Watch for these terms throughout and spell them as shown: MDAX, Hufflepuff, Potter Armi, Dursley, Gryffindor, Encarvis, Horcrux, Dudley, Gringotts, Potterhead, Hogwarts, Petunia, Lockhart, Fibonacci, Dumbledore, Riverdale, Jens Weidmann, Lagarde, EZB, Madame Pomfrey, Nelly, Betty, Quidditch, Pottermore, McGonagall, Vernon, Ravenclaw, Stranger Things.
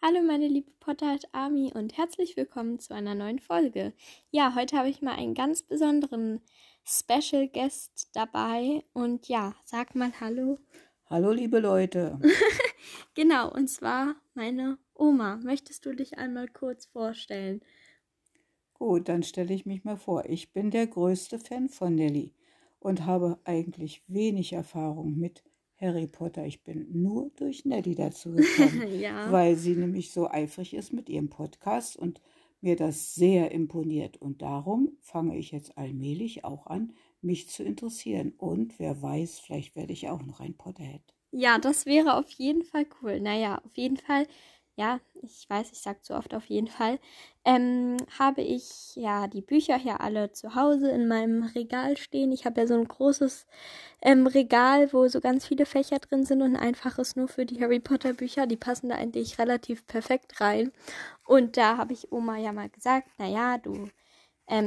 Hallo meine liebe Potter Armi und herzlich willkommen zu einer neuen Folge. Ja, heute habe ich mal einen ganz besonderen Special Guest dabei und ja, sag mal Hallo. Hallo liebe Leute. Genau, und zwar meine Oma. Möchtest du dich einmal kurz vorstellen? Gut, dann stelle ich mich mal vor. Ich bin der größte Fan von Nelly und habe eigentlich wenig Erfahrung mit Harry Potter, ich bin nur durch Nelly dazu gekommen, ja. Weil sie nämlich so eifrig ist mit ihrem Podcast und mir das sehr imponiert. Und darum fange ich jetzt allmählich auch an, mich zu interessieren. Und wer weiß, vielleicht werde ich auch noch ein Potterhead. Ja, das wäre auf jeden Fall cool. Naja, auf jeden Fall, ja, ich weiß, ich sage zu oft auf jeden Fall, habe ich ja die Bücher hier alle zu Hause in meinem Regal stehen. Ich habe ja so ein großes Regal, wo so ganz viele Fächer drin sind und ein einfaches nur für die Harry Potter Bücher. Die passen da eigentlich relativ perfekt rein. Und da habe ich Oma ja mal gesagt, naja,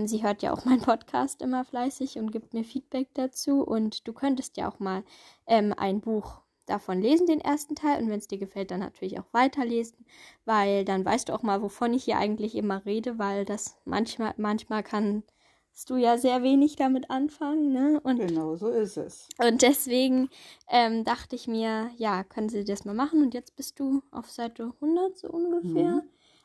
sie hört ja auch meinen Podcast immer fleißig und gibt mir Feedback dazu. Und du könntest ja auch mal ein Buch davon lesen, den ersten Teil, und wenn es dir gefällt, dann natürlich auch weiterlesen, weil dann weißt du auch mal, wovon ich hier eigentlich immer rede, weil das manchmal kannst du ja sehr wenig damit anfangen, ne? Und genau, so ist es. Und deswegen dachte ich mir, ja, können sie das mal machen, und jetzt bist du auf Seite 100 so ungefähr. Mhm.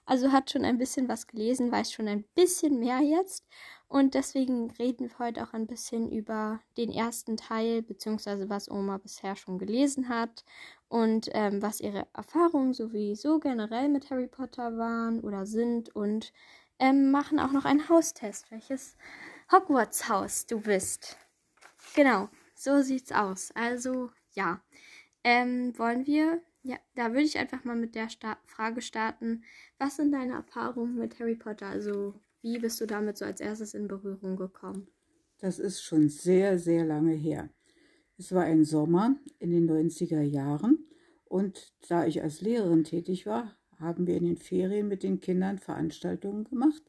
Also hat schon ein bisschen was gelesen, weiß schon ein bisschen mehr jetzt. Und deswegen reden wir heute auch ein bisschen über den ersten Teil, beziehungsweise was Oma bisher schon gelesen hat und was ihre Erfahrungen sowieso generell mit Harry Potter waren oder sind. Und machen auch noch einen Haustest, welches Hogwarts-Haus du bist. Genau, so sieht's aus. Also ja, wollen wir... Ja, da würde ich einfach mal mit der Frage starten, was sind deine Erfahrungen mit Harry Potter? Also wie bist du damit so als erstes in Berührung gekommen? Das ist schon sehr, sehr lange her. Es war ein Sommer in den 90er Jahren und da ich als Lehrerin tätig war, haben wir in den Ferien mit den Kindern Veranstaltungen gemacht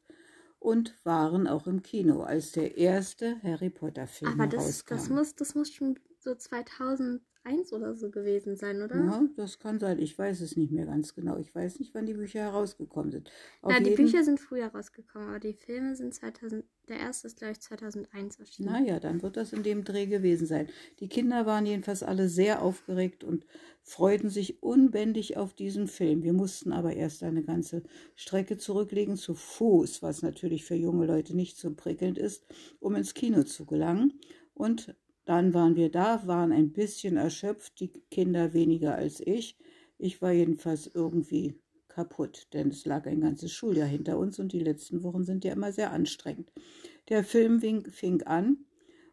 und waren auch im Kino, als der erste Harry Potter Film rauskam. Aber das muss schon so 2000 oder so gewesen sein, oder? Ja, das kann sein. Ich weiß es nicht mehr ganz genau. Ich weiß nicht, wann die Bücher herausgekommen sind. Die Bücher sind früher rausgekommen, aber die Filme sind der erste ist, glaube ich, 2001 erschienen. Naja, dann wird das in dem Dreh gewesen sein. Die Kinder waren jedenfalls alle sehr aufgeregt und freuten sich unbändig auf diesen Film. Wir mussten aber erst eine ganze Strecke zurücklegen zu Fuß, was natürlich für junge Leute nicht so prickelnd ist, um ins Kino zu gelangen. Und dann waren wir da, waren ein bisschen erschöpft, die Kinder weniger als ich. Ich war jedenfalls irgendwie kaputt, denn es lag ein ganzes Schuljahr hinter uns und die letzten Wochen sind ja immer sehr anstrengend. Der Film fing an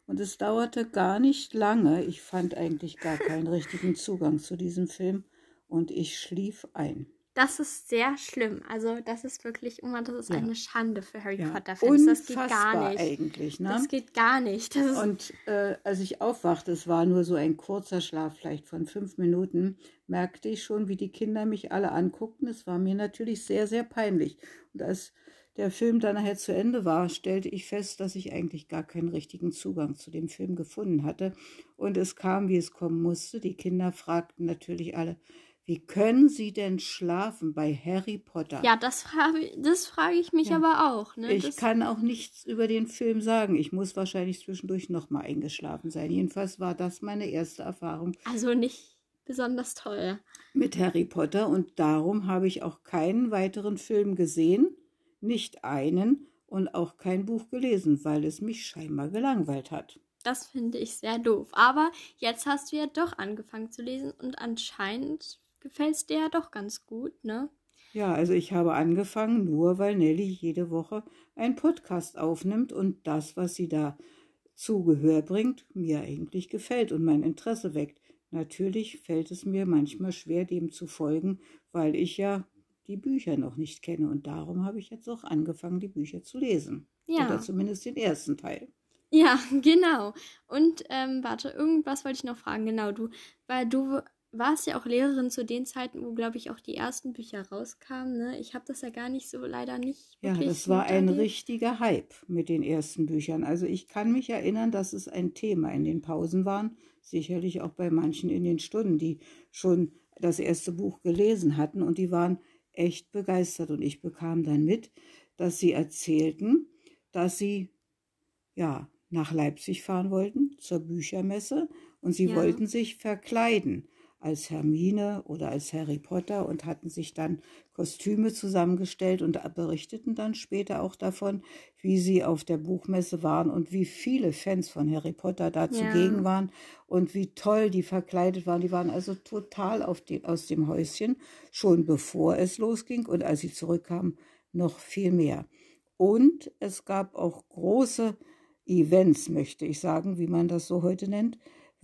und es dauerte gar nicht lange. Ich fand eigentlich gar keinen richtigen Zugang zu diesem Film und ich schlief ein. Das ist sehr schlimm. Also das ist wirklich immer, das ist eine Schande für Harry Potter-Fans. Das geht gar nicht. Eigentlich, ne? Das geht gar nicht. Und als ich aufwachte, es war nur so ein kurzer Schlaf, vielleicht von 5 Minuten, merkte ich schon, wie die Kinder mich alle anguckten. Es war mir natürlich sehr, sehr peinlich. Und als der Film dann nachher zu Ende war, stellte ich fest, dass ich eigentlich gar keinen richtigen Zugang zu dem Film gefunden hatte. Und es kam, wie es kommen musste. Die Kinder fragten natürlich alle, wie können Sie denn schlafen bei Harry Potter? Ja, das frage ich mich aber auch. Ne? Ich kann auch nichts über den Film sagen. Ich muss wahrscheinlich zwischendurch nochmal eingeschlafen sein. Jedenfalls war das meine erste Erfahrung. Also nicht besonders toll. Mit Harry Potter, und darum habe ich auch keinen weiteren Film gesehen, nicht einen, und auch kein Buch gelesen, weil es mich scheinbar gelangweilt hat. Das finde ich sehr doof. Aber jetzt hast du ja doch angefangen zu lesen und anscheinend gefällt es dir ja doch ganz gut, ne? Ja, also ich habe angefangen, nur weil Nelly jede Woche einen Podcast aufnimmt und das, was sie da zu Gehör bringt, mir eigentlich gefällt und mein Interesse weckt. Natürlich fällt es mir manchmal schwer, dem zu folgen, weil ich ja die Bücher noch nicht kenne und darum habe ich jetzt auch angefangen, die Bücher zu lesen. Ja. Oder zumindest den ersten Teil. Ja, genau. Und warte, irgendwas wollte ich noch fragen. Genau, weil du warst ja auch Lehrerin zu den Zeiten, wo, glaube ich, auch die ersten Bücher rauskamen, ne? Ich habe das ja gar nicht so, leider nicht wirklich. Ja, das war ein richtiger Hype mit den ersten Büchern. Also ich kann mich erinnern, dass es ein Thema in den Pausen waren, sicherlich auch bei manchen in den Stunden, die schon das erste Buch gelesen hatten und die waren echt begeistert und ich bekam dann mit, dass sie erzählten, dass sie ja nach Leipzig fahren wollten zur Büchermesse und sie wollten sich verkleiden als Hermine oder als Harry Potter und hatten sich dann Kostüme zusammengestellt und berichteten dann später auch davon, wie sie auf der Buchmesse waren und wie viele Fans von Harry Potter da zugegen waren und wie toll die verkleidet waren. Die waren also total aus dem Häuschen, schon bevor es losging und als sie zurückkamen, noch viel mehr. Und es gab auch große Events, möchte ich sagen, wie man das so heute nennt,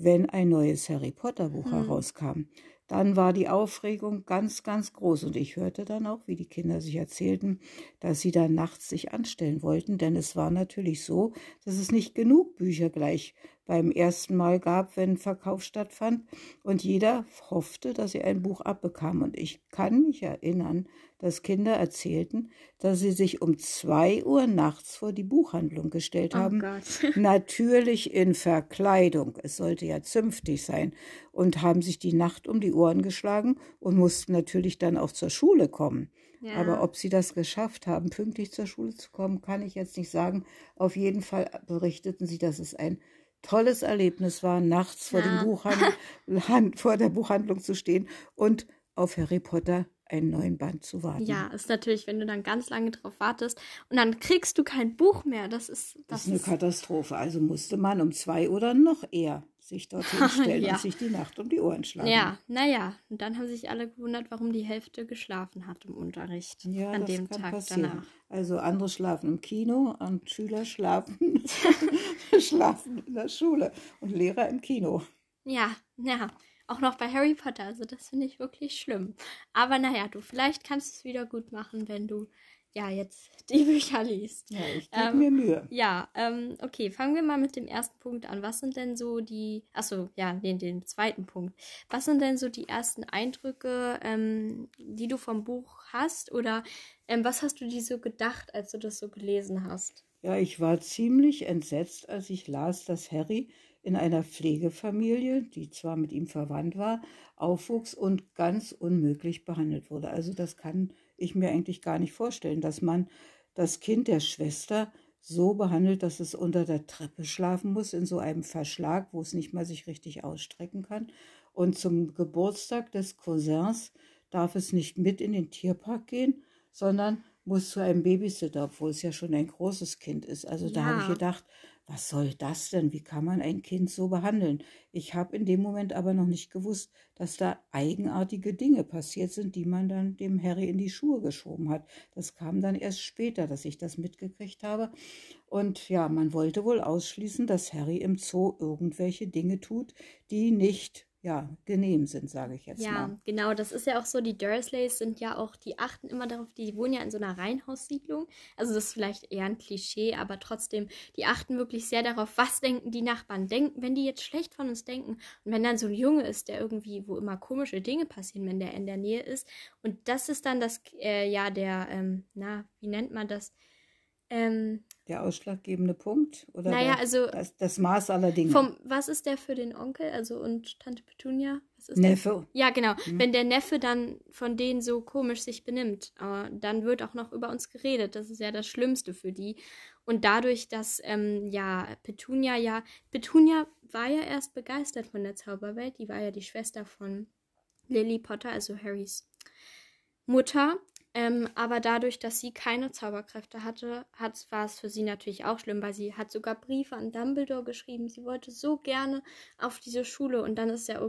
wenn ein neues Harry Potter Buch herauskam. Dann war die Aufregung ganz, ganz groß. Und ich hörte dann auch, wie die Kinder sich erzählten, dass sie dann nachts sich anstellen wollten. Denn es war natürlich so, dass es nicht genug Bücher gleich beim ersten Mal gab, wenn Verkauf stattfand. Und jeder hoffte, dass sie ein Buch abbekam. Und ich kann mich erinnern, dass Kinder erzählten, dass sie sich um 2 Uhr nachts vor die Buchhandlung gestellt haben. Gott. Natürlich in Verkleidung. Es sollte ja zünftig sein. Und haben sich die Nacht um die Ohren geschlagen und mussten natürlich dann auch zur Schule kommen. Ja. Aber ob sie das geschafft haben, pünktlich zur Schule zu kommen, kann ich jetzt nicht sagen. Auf jeden Fall berichteten sie, dass es ein tolles Erlebnis war, nachts vor, vor der Buchhandlung zu stehen und auf Harry Potter einen neuen Band zu warten. Ja, ist natürlich, wenn du dann ganz lange drauf wartest und dann kriegst du kein Buch mehr. Das ist eine Katastrophe. Also musste man um 2 Uhr oder noch eher sich dorthin stellen und sich die Nacht um die Ohren schlagen. Ja, naja. Und dann haben sich alle gewundert, warum die Hälfte geschlafen hat im Unterricht an dem Tag danach. Also andere schlafen im Kino und Schüler schlafen in der Schule und Lehrer im Kino. Ja, ja. Auch noch bei Harry Potter, also das finde ich wirklich schlimm. Aber naja, du, vielleicht kannst du es wieder gut machen, wenn du jetzt die Bücher liest. Ja, ich gebe mir Mühe. Ja, okay, fangen wir mal mit dem ersten Punkt an. Was sind denn so den zweiten Punkt. Was sind denn so die ersten Eindrücke, die du vom Buch hast? Oder was hast du dir so gedacht, als du das so gelesen hast? Ja, ich war ziemlich entsetzt, als ich las, dass Harry in einer Pflegefamilie, die zwar mit ihm verwandt war, aufwuchs und ganz unmöglich behandelt wurde. Also das kann ich mir eigentlich gar nicht vorstellen, dass man das Kind der Schwester so behandelt, dass es unter der Treppe schlafen muss, in so einem Verschlag, wo es nicht mal sich richtig ausstrecken kann. Und zum Geburtstag des Cousins darf es nicht mit in den Tierpark gehen, sondern muss zu einem Babysitter, obwohl es ja schon ein großes Kind ist. Also da habe ich gedacht, was soll das denn? Wie kann man ein Kind so behandeln? Ich habe in dem Moment aber noch nicht gewusst, dass da eigenartige Dinge passiert sind, die man dann dem Harry in die Schuhe geschoben hat. Das kam dann erst später, dass ich das mitgekriegt habe. Und ja, man wollte wohl ausschließen, dass Harry im Zoo irgendwelche Dinge tut, die nicht genehm sind, sage ich jetzt mal. Ja, genau, das ist ja auch so, die Dursleys sind ja auch, die achten immer darauf, die wohnen ja in so einer Reihenhaussiedlung, also das ist vielleicht eher ein Klischee, aber trotzdem, die achten wirklich sehr darauf, was denken die Nachbarn, wenn die jetzt schlecht von uns denken und wenn dann so ein Junge ist, der irgendwie, wo immer komische Dinge passieren, wenn der in der Nähe ist und das ist dann das, wie nennt man das, der ausschlaggebende Punkt? Oder das Maß aller Dinge. Was ist der für den Onkel und Tante Petunia? Was ist Neffe. Der? Ja, genau. Mhm. Wenn der Neffe dann von denen so komisch sich benimmt, dann wird auch noch über uns geredet. Das ist ja das Schlimmste für die. Und dadurch, dass Petunia war ja erst begeistert von der Zauberwelt. Die war ja die Schwester von Lily Potter, also Harrys Mutter. Aber dadurch, dass sie keine Zauberkräfte hatte, war es für sie natürlich auch schlimm, weil sie hat sogar Briefe an Dumbledore geschrieben. Sie wollte so gerne auf diese Schule und dann ist ja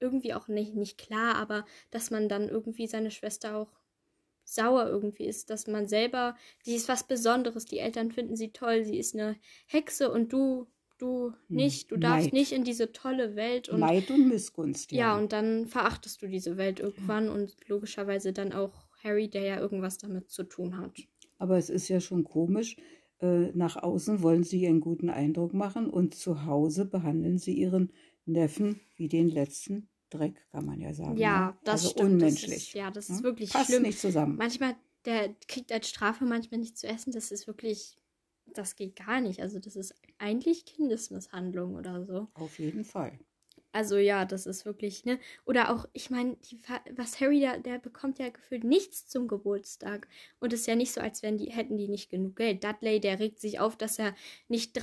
irgendwie auch nicht klar, aber dass man dann irgendwie seine Schwester auch sauer irgendwie ist, dass man selber, die ist was Besonderes, die Eltern finden sie toll, sie ist eine Hexe und du nicht, du darfst nicht in diese tolle Welt. Und Leid und Missgunst. Ja, und dann verachtest du diese Welt irgendwann und logischerweise dann auch Harry, der ja irgendwas damit zu tun hat. Aber es ist ja schon komisch. Nach außen wollen sie einen guten Eindruck machen und zu Hause behandeln sie ihren Neffen wie den letzten Dreck, kann man ja sagen. Ja, das stimmt. Also unmenschlich. Das ist wirklich schlimm. Passt nicht zusammen. Manchmal, der kriegt als Strafe manchmal nicht zu essen. Das ist wirklich, das geht gar nicht. Also das ist eigentlich Kindesmisshandlung oder so. Auf jeden Fall. Also ja, das ist wirklich, ne? Oder auch, ich meine, was Harry da, der bekommt ja gefühlt nichts zum Geburtstag. Und es ist ja nicht so, als hätten die nicht genug Geld. Dudley, der regt sich auf, dass er nicht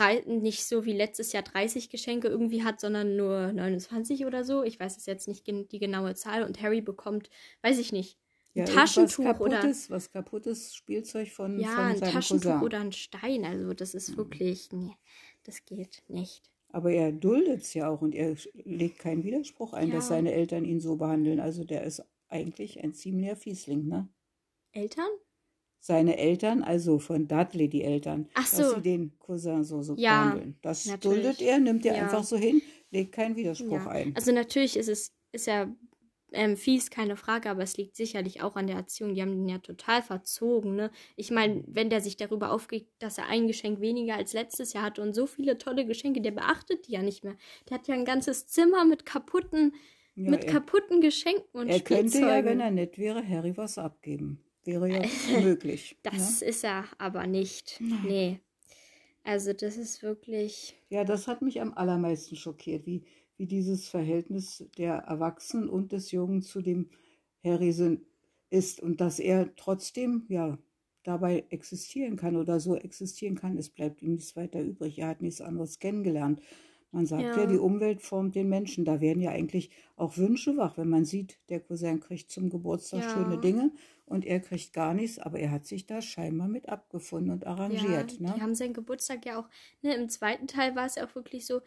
so wie letztes Jahr 30 Geschenke irgendwie hat, sondern nur 29 oder so. Ich weiß es jetzt nicht die genaue Zahl. Und Harry bekommt, weiß ich nicht, ein Taschentuch was kaputtes Spielzeug von seinem Cousin. Ja, ein Taschentuch oder ein Stein. Also das ist wirklich, nee, das geht nicht. Aber er duldet es ja auch und er legt keinen Widerspruch ein, dass seine Eltern ihn so behandeln. Also der ist eigentlich ein ziemlicher Fiesling, ne? Eltern? Seine Eltern, also von Dudley die Eltern. Ach so. Dass sie den Cousin so behandeln. Das natürlich. Duldet er, nimmt er einfach so hin, legt keinen Widerspruch ein. Also natürlich ist ja fies, keine Frage, aber es liegt sicherlich auch an der Erziehung. Die haben den ja total verzogen, ne? Ich meine, wenn der sich darüber aufregt, dass er ein Geschenk weniger als letztes Jahr hatte und so viele tolle Geschenke, der beachtet die ja nicht mehr. Der hat ja ein ganzes Zimmer mit kaputten Geschenken und Spielzeugen. Er könnte ja, wenn er nett wäre, Harry was abgeben. Wäre ja möglich. Das ist er aber nicht. Nein. Nee. Also das ist wirklich... Ja, das hat mich am allermeisten schockiert, wie dieses Verhältnis der Erwachsenen und des Jungen zu dem Harry ist. Und dass er trotzdem dabei existieren kann oder so existieren kann. Es bleibt ihm nichts weiter übrig. Er hat nichts anderes kennengelernt. Man sagt die Umwelt formt den Menschen. Da werden ja eigentlich auch Wünsche wach, wenn man sieht, der Cousin kriegt zum Geburtstag schöne Dinge und er kriegt gar nichts. Aber er hat sich da scheinbar mit abgefunden und arrangiert. Ja, ne? Die haben seinen Geburtstag ja auch, ne, im zweiten Teil war es ja auch wirklich so,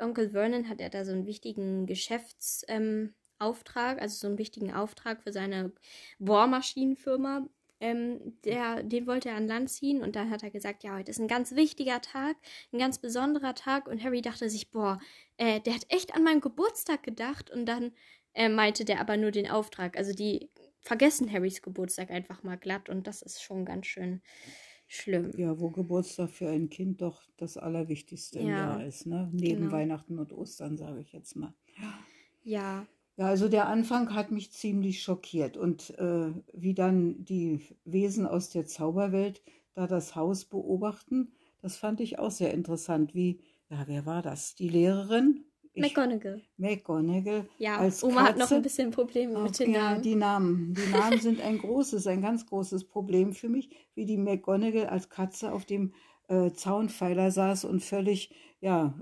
Onkel Vernon hat ja da so einen wichtigen Geschäftsauftrag, also so einen wichtigen Auftrag für seine Bohrmaschinenfirma. Den wollte er an Land ziehen und dann hat er gesagt, ja, heute ist ein ganz wichtiger Tag, ein ganz besonderer Tag, und Harry dachte sich, boah, der hat echt an meinen Geburtstag gedacht, und dann meinte der aber nur den Auftrag. Also die vergessen Harrys Geburtstag einfach mal glatt und das ist schon ganz schön schlimm. Ja, wo Geburtstag für ein Kind doch das Allerwichtigste im Jahr ist, ne? Neben Weihnachten und Ostern, sage ich jetzt mal. Ja. Ja, also der Anfang hat mich ziemlich schockiert und wie dann die Wesen aus der Zauberwelt da das Haus beobachten, das fand ich auch sehr interessant, wer war das? Die Lehrerin? McGonagall. Ja, als Oma Katze. Hat noch ein bisschen Probleme mit den Namen. Die Namen sind ein ganz großes Problem für mich, wie die McGonagall als Katze auf dem Zaunpfeiler saß und völlig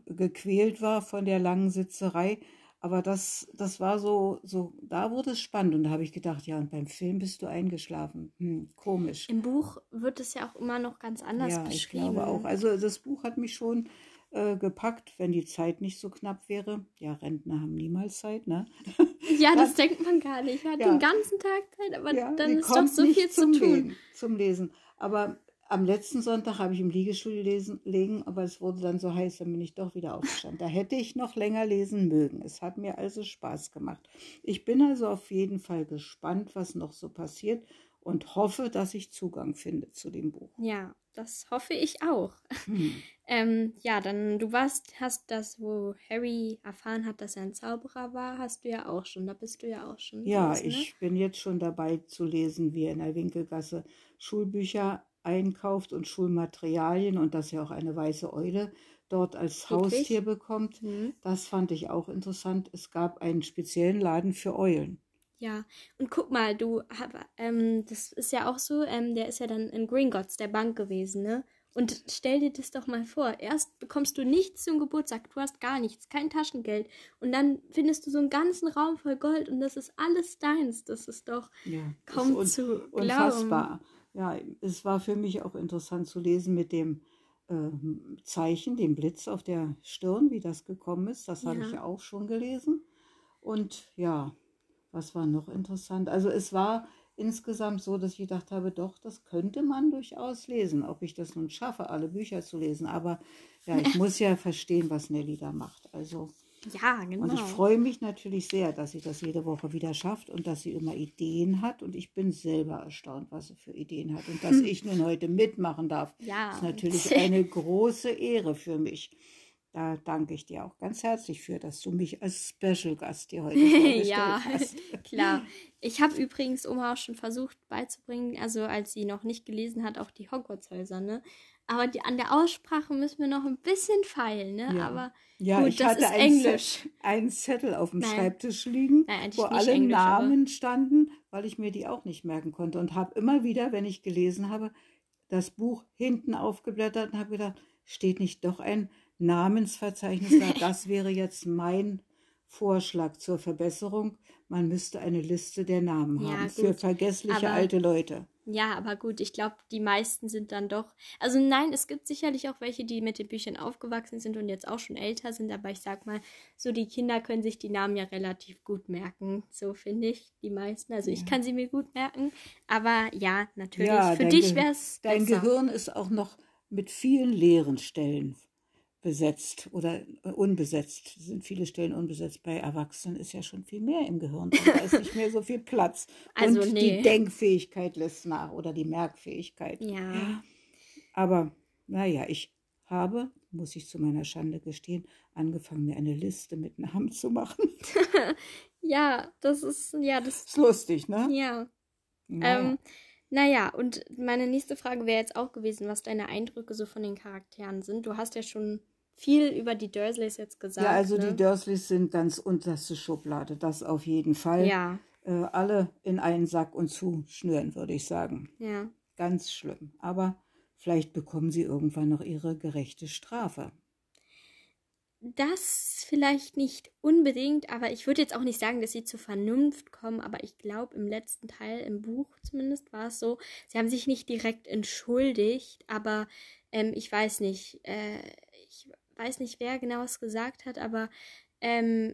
gequält war von der langen Sitzerei. Aber das war so, da wurde es spannend und da habe ich gedacht, und beim Film bist du eingeschlafen. Komisch. Im Buch wird es ja auch immer noch ganz anders beschrieben. Ja, ich glaube auch. Also das Buch hat mich schon gepackt, wenn die Zeit nicht so knapp wäre. Ja, Rentner haben niemals Zeit, ne? Ja, das denkt man gar nicht. Man hat den ganzen Tag Zeit, aber dann ist doch so viel zu tun. Zum Lesen. Aber am letzten Sonntag habe ich im Liegestuhl gelegen, aber es wurde dann so heiß, dann bin ich doch wieder aufgestanden. Da hätte ich noch länger lesen mögen. Es hat mir also Spaß gemacht. Ich bin also auf jeden Fall gespannt, was noch so passiert und hoffe, dass ich Zugang finde zu dem Buch. Ja, das hoffe ich auch. Dann hast das, wo Harry erfahren hat, dass er ein Zauberer war, hast du ja auch schon. Da bist du ja auch schon. Ja, raus, ne? Ich bin jetzt schon dabei zu lesen, wie er in der Winkelgasse Schulbücher einkauft und Schulmaterialien und dass er auch eine weiße Eule dort als Haustier bekommt. Das fand ich auch interessant. Es gab einen speziellen Laden für Eulen. Ja, und guck mal, das ist ja auch so, der ist ja dann in Gringotts, der Bank gewesen, ne? Und stell dir das doch mal vor, erst bekommst du nichts zum Geburtstag, du hast gar nichts, kein Taschengeld. Und dann findest du so einen ganzen Raum voll Gold und das ist alles deins. Das ist doch kaum zu glauben. Unfassbar. Ja, es war für mich auch interessant zu lesen mit dem Zeichen, dem Blitz auf der Stirn, wie das gekommen ist. Das habe ich ja auch schon gelesen. Und was war noch interessant? Also es war insgesamt so, dass ich gedacht habe, doch, das könnte man durchaus lesen. Ob ich das nun schaffe, alle Bücher zu lesen. Aber ich muss ja verstehen, was Nelly da macht. Also ja, genau. Und ich freue mich natürlich sehr, dass sie das jede Woche wieder schafft und dass sie immer Ideen hat. Und ich bin selber erstaunt, was sie für Ideen hat. Und dass ich nun heute mitmachen darf, ist natürlich eine große Ehre für mich. Da danke ich dir auch ganz herzlich für, dass du mich als Special Gast hier heute vorgestellt hast. Ja, klar. Ich habe übrigens Oma auch schon versucht beizubringen, also als sie noch nicht gelesen hat, auch die Hogwarts-Häuser, ne? Aber an der Aussprache müssen wir noch ein bisschen feilen, ne? Ja. Aber gut, ich das hatte ist Englisch. Einen Zettel auf dem Schreibtisch liegen, wo alle Englisch, Namen standen, weil ich mir die auch nicht merken konnte. Und habe immer wieder, wenn ich gelesen habe, das Buch hinten aufgeblättert und habe gedacht, steht nicht doch ein Namensverzeichnis da? Das wäre jetzt mein Vorschlag zur Verbesserung. Man müsste eine Liste der Namen haben für vergessliche alte Leute. Ja, aber gut, ich glaube, die meisten sind dann doch... Also nein, es gibt sicherlich auch welche, die mit den Büchern aufgewachsen sind und jetzt auch schon älter sind, aber ich sag mal, so die Kinder können sich die Namen ja relativ gut merken, so finde ich, die meisten. Also ich kann sie mir gut merken, aber ja, natürlich, für dich wäre es besser. Dein Gehirn ist auch noch mit vielen leeren Stellen besetzt oder unbesetzt. Sind viele Stellen unbesetzt. Bei Erwachsenen ist ja schon viel mehr im Gehirn. Da ist nicht mehr so viel Platz. Also und die Denkfähigkeit lässt nach oder die Merkfähigkeit. Ja. Aber naja, ich habe, muss ich zu meiner Schande gestehen, angefangen, mir eine Liste mit Namen zu machen. Das ist lustig, ne? Ja. Naja, und meine nächste Frage wäre jetzt auch gewesen, was deine Eindrücke so von den Charakteren sind. Du hast ja schon viel über die Dursleys jetzt gesagt. Ja, also die Dursleys sind ganz unterste Schublade, das auf jeden Fall. Ja. Alle in einen Sack und zuschnüren, würde ich sagen. Ja. Ganz schlimm. Aber vielleicht bekommen sie irgendwann noch ihre gerechte Strafe. Das vielleicht nicht unbedingt, aber ich würde jetzt auch nicht sagen, dass sie zur Vernunft kommen, aber ich glaube, im letzten Teil, im Buch zumindest, war es so, sie haben sich nicht direkt entschuldigt, aber ich weiß nicht, wer genau es gesagt hat, aber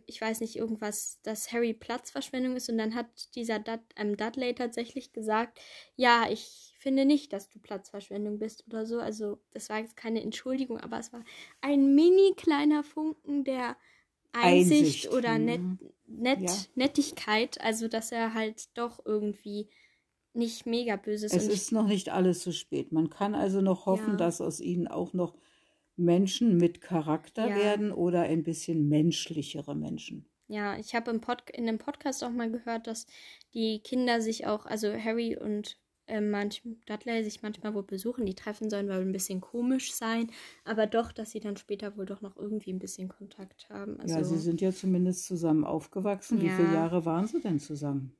ich weiß nicht, irgendwas, dass Harry Platzverschwendung ist und dann hat dieser Dudley tatsächlich gesagt, ja, ich finde nicht, dass du Platzverschwendung bist oder so. Also das war jetzt keine Entschuldigung, aber es war ein mini kleiner Funken der Einsicht. Oder Nettigkeit, also dass er halt doch irgendwie nicht mega böse ist. Es ist noch nicht alles zu spät. Man kann also noch hoffen, dass aus ihnen auch noch Menschen mit Charakter werden oder ein bisschen menschlichere Menschen. Ja, ich habe in einem Podcast auch mal gehört, dass die Kinder sich auch, also Harry und Dudley sich manchmal wohl besuchen, die treffen sollen, weil ein bisschen komisch sein, aber doch, dass sie dann später wohl doch noch irgendwie ein bisschen Kontakt haben. Also, ja, sie sind ja zumindest zusammen aufgewachsen. Ja. Wie viele Jahre waren sie denn zusammen?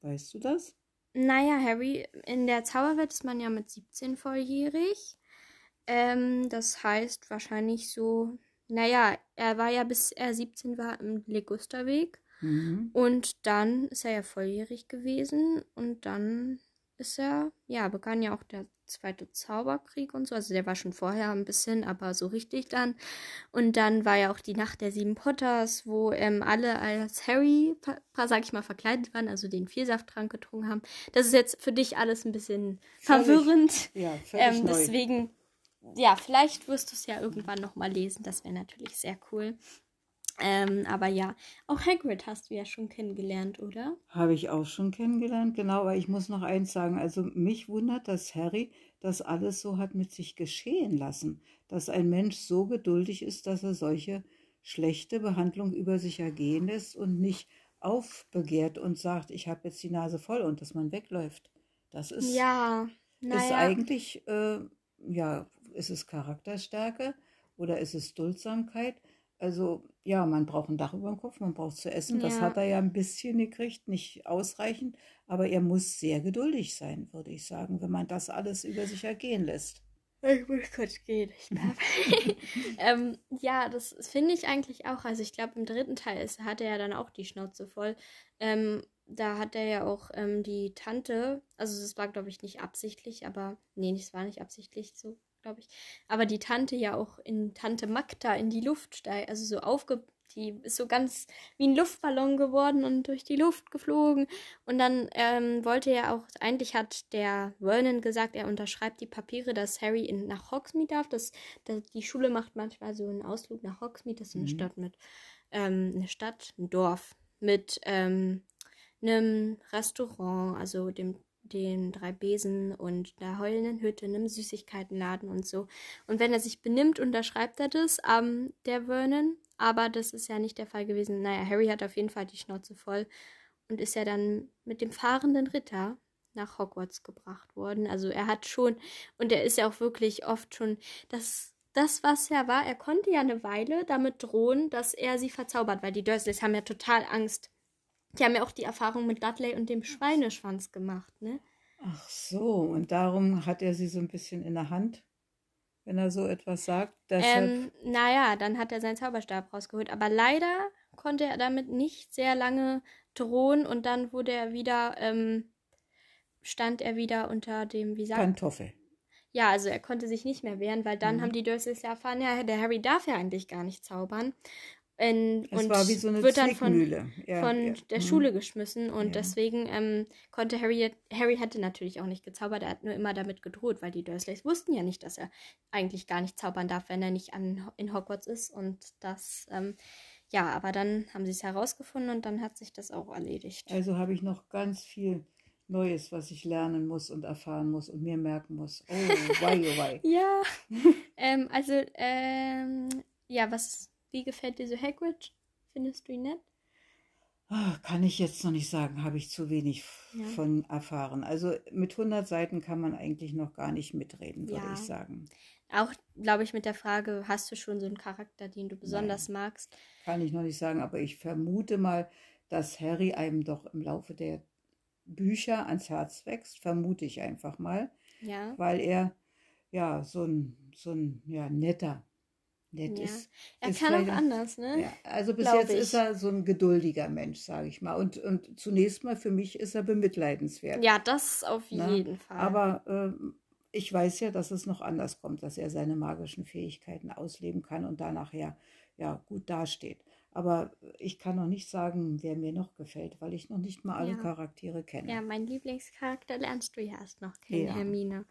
Weißt du das? Naja, Harry, in der Zauberwelt ist man ja mit 17 volljährig. Das heißt wahrscheinlich so, naja, er war ja, bis er 17 war, im Legusterweg. Mhm. Und dann ist er ja volljährig gewesen. Und dann ist er, begann ja auch der Zweite Zauberkrieg und so. Also der war schon vorher ein bisschen, aber so richtig dann. Und dann war ja auch die Nacht der 7 Potters, wo alle als Harry, sag ich mal, verkleidet waren, also den Vielsafttrank getrunken haben. Das ist jetzt für dich alles ein bisschen verwirrend. Ja, völlig neu. Deswegen... Ja, vielleicht wirst du es ja irgendwann nochmal lesen. Das wäre natürlich sehr cool. Aber ja, auch Hagrid hast du ja schon kennengelernt, oder? Habe ich auch schon kennengelernt, genau. Aber ich muss noch eins sagen. Also mich wundert, dass Harry das alles so hat mit sich geschehen lassen. Dass ein Mensch so geduldig ist, dass er solche schlechte Behandlung über sich ergehen lässt und nicht aufbegehrt und sagt, ich habe jetzt die Nase voll und dass man wegläuft. Das ist, ist eigentlich... ist es Charakterstärke oder ist es Duldsamkeit? Also, man braucht ein Dach über dem Kopf, man braucht zu essen. Das hat er ja ein bisschen gekriegt, nicht ausreichend. Aber er muss sehr geduldig sein, würde ich sagen, wenn man das alles über sich ergehen lässt. Ich muss kurz gehen. Das finde ich eigentlich auch. Also ich glaube, im dritten Teil hat er ja dann auch die Schnauze voll. Da hat er ja auch die Tante, also das war, glaube ich, nicht absichtlich, aber nee, das war nicht absichtlich so, glaube ich. Aber die Tante ja auch in Tante Magda in die Luft steigt, also so die ist so ganz wie ein Luftballon geworden und durch die Luft geflogen. Und dann wollte er auch, eigentlich hat der Vernon gesagt, er unterschreibt die Papiere, dass Harry nach Hogsmeade darf. Die Schule macht manchmal so einen Ausflug nach Hogsmeade, das ist eine Stadt mit, ein Dorf mit, einem Restaurant, also den 3 Besen und einer heulenden Hütte, einem Süßigkeitenladen und so. Und wenn er sich benimmt, unterschreibt er das, der Vernon. Aber das ist ja nicht der Fall gewesen. Naja, Harry hat auf jeden Fall die Schnauze voll und ist ja dann mit dem fahrenden Ritter nach Hogwarts gebracht worden. Also er hat schon, und er ist ja auch wirklich oft schon, das was ja war, er konnte ja eine Weile damit drohen, dass er sie verzaubert, weil die Dursleys haben ja total Angst. Die haben ja auch die Erfahrung mit Dudley und dem Schweineschwanz gemacht, ne? Ach so, und darum hat er sie so ein bisschen in der Hand, wenn er so etwas sagt. Naja, dann hat er seinen Zauberstab rausgeholt, aber leider konnte er damit nicht sehr lange drohen und dann wurde er wieder, stand er wieder unter dem, Pantoffel. Ja, also er konnte sich nicht mehr wehren, weil dann haben die Dursleys ja erfahren, ja, der Harry darf ja eigentlich gar nicht zaubern. Und war wie so eine wird dann von der Schule geschmissen und deswegen konnte Harry hatte natürlich auch nicht gezaubert, er hat nur immer damit gedroht, weil die Dursleys wussten ja nicht, dass er eigentlich gar nicht zaubern darf, wenn er nicht in Hogwarts ist und das, aber dann haben sie es herausgefunden und dann hat sich das auch erledigt. Also habe ich noch ganz viel Neues, was ich lernen muss und erfahren muss und mir merken muss. Oh, wei. Ja, wie gefällt dir so Hagrid? Findest du ihn nett? Kann ich jetzt noch nicht sagen, habe ich zu wenig von erfahren. Also mit 100 Seiten kann man eigentlich noch gar nicht mitreden, würde ich sagen. Auch, glaube ich, mit der Frage, hast du schon so einen Charakter, den du besonders magst? Kann ich noch nicht sagen, aber ich vermute mal, dass Harry einem doch im Laufe der Bücher ans Herz wächst, vermute ich einfach mal, weil er so ein netter ist. Er ist kann auch anders, ne? Ja, also bis jetzt ist er so ein geduldiger Mensch, sage ich mal. Und zunächst mal für mich ist er bemitleidenswert. Ja, das auf jeden Fall. Aber ich weiß ja, dass es noch anders kommt, dass er seine magischen Fähigkeiten ausleben kann und danach gut dasteht. Aber ich kann noch nicht sagen, wer mir noch gefällt, weil ich noch nicht mal alle Charaktere kenne. Ja, mein Lieblingscharakter lernst du ja erst noch kennen, Hermine.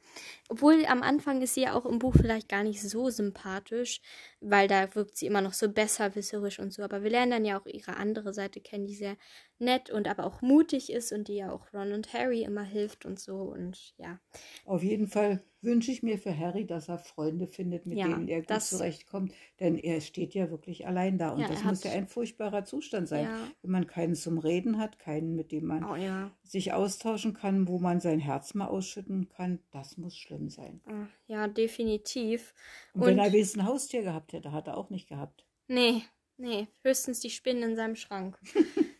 Obwohl am Anfang ist sie ja auch im Buch vielleicht gar nicht so sympathisch, weil da wirkt sie immer noch so besserwisserisch und so. Aber wir lernen dann ja auch ihre andere Seite kennen, die sehr nett und aber auch mutig ist und die ja auch Ron und Harry immer hilft und so und Auf jeden Fall wünsche ich mir für Harry, dass er Freunde findet, mit denen er gut zurechtkommt, denn er steht ja wirklich allein da und das muss ja ein furchtbarer Zustand sein, wenn man keinen zum Reden hat, keinen, mit dem man sich austauschen kann, wo man sein Herz mal ausschütten kann, das muss schlimm sein. Ja, definitiv. Und wenn er wenigstens ein Haustier gehabt hätte, hat er auch nicht gehabt. Nee, höchstens die Spinnen in seinem Schrank.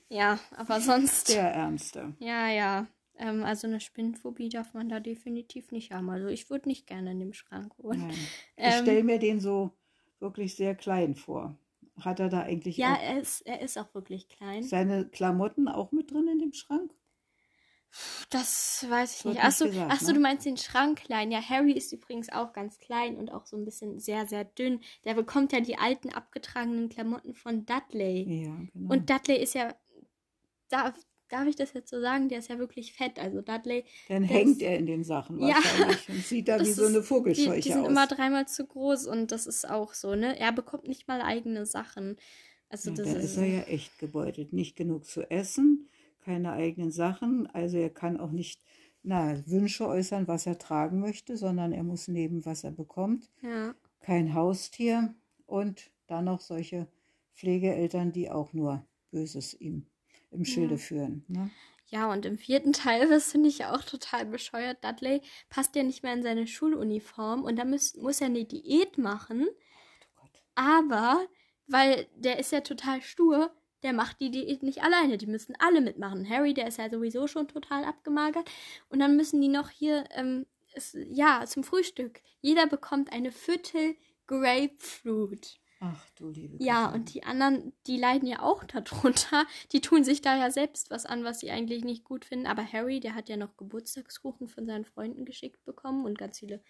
Ja, aber sonst... Der Ärmste. Ja. Also eine Spinnenphobie darf man da definitiv nicht haben. Also ich würde nicht gerne in dem Schrank wohnen. Ich stelle mir den so wirklich sehr klein vor. Hat er da eigentlich... Ja, er ist auch wirklich klein. Seine Klamotten auch mit drin in dem Schrank? Das weiß ich nicht. Achso, du meinst den Schrank klein. Ja, Harry ist übrigens auch ganz klein und auch so ein bisschen sehr, sehr dünn. Der bekommt ja die alten, abgetragenen Klamotten von Dudley. Ja, genau. Und Dudley ist ja... Darf ich das jetzt so sagen? Der ist ja wirklich fett, also Dudley. Dann hängt er in den Sachen wahrscheinlich und sieht da wie so eine Vogelscheuche aus. Die sind immer dreimal zu groß und das ist auch so, ne? Er bekommt nicht mal eigene Sachen. Also ja, da ist er ja echt gebeutelt. Nicht genug zu essen, keine eigenen Sachen. Also er kann auch nicht Wünsche äußern, was er tragen möchte, sondern er muss nehmen, was er bekommt. Ja. Kein Haustier und dann noch solche Pflegeeltern, die auch nur Böses ihm im Schilde führen. Ne? Ja, und im 4. Teil, das finde ich ja auch total bescheuert, Dudley passt ja nicht mehr in seine Schuluniform und da muss er eine Diät machen. Oh Gott. Aber, weil der ist ja total stur, der macht die Diät nicht alleine, die müssen alle mitmachen. Harry, der ist ja sowieso schon total abgemagert und dann müssen die noch hier zum Frühstück. Jeder bekommt eine Viertel Grapefruit. Ach du liebe Gott. Ja, und die anderen, die leiden ja auch darunter. Die tun sich da ja selbst was an, was sie eigentlich nicht gut finden. Aber Harry, der hat ja noch Geburtstagskuchen von seinen Freunden geschickt bekommen und ganz viele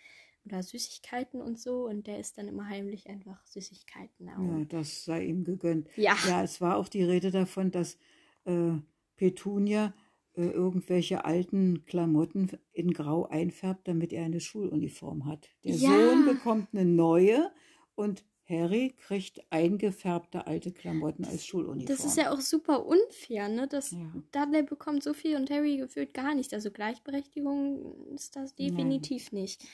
Süßigkeiten und so. Und der isst dann immer heimlich einfach Süßigkeiten auch. Ja, das sei ihm gegönnt. Ja, es war auch die Rede davon, dass Petunia irgendwelche alten Klamotten in Grau einfärbt, damit er eine Schuluniform hat. Der Sohn bekommt eine neue und Harry kriegt eingefärbte alte Klamotten als Schuluniform. Das ist ja auch super unfair, ne? Dudley bekommt so viel und Harry gefühlt gar nicht. Also Gleichberechtigung ist das definitiv nicht.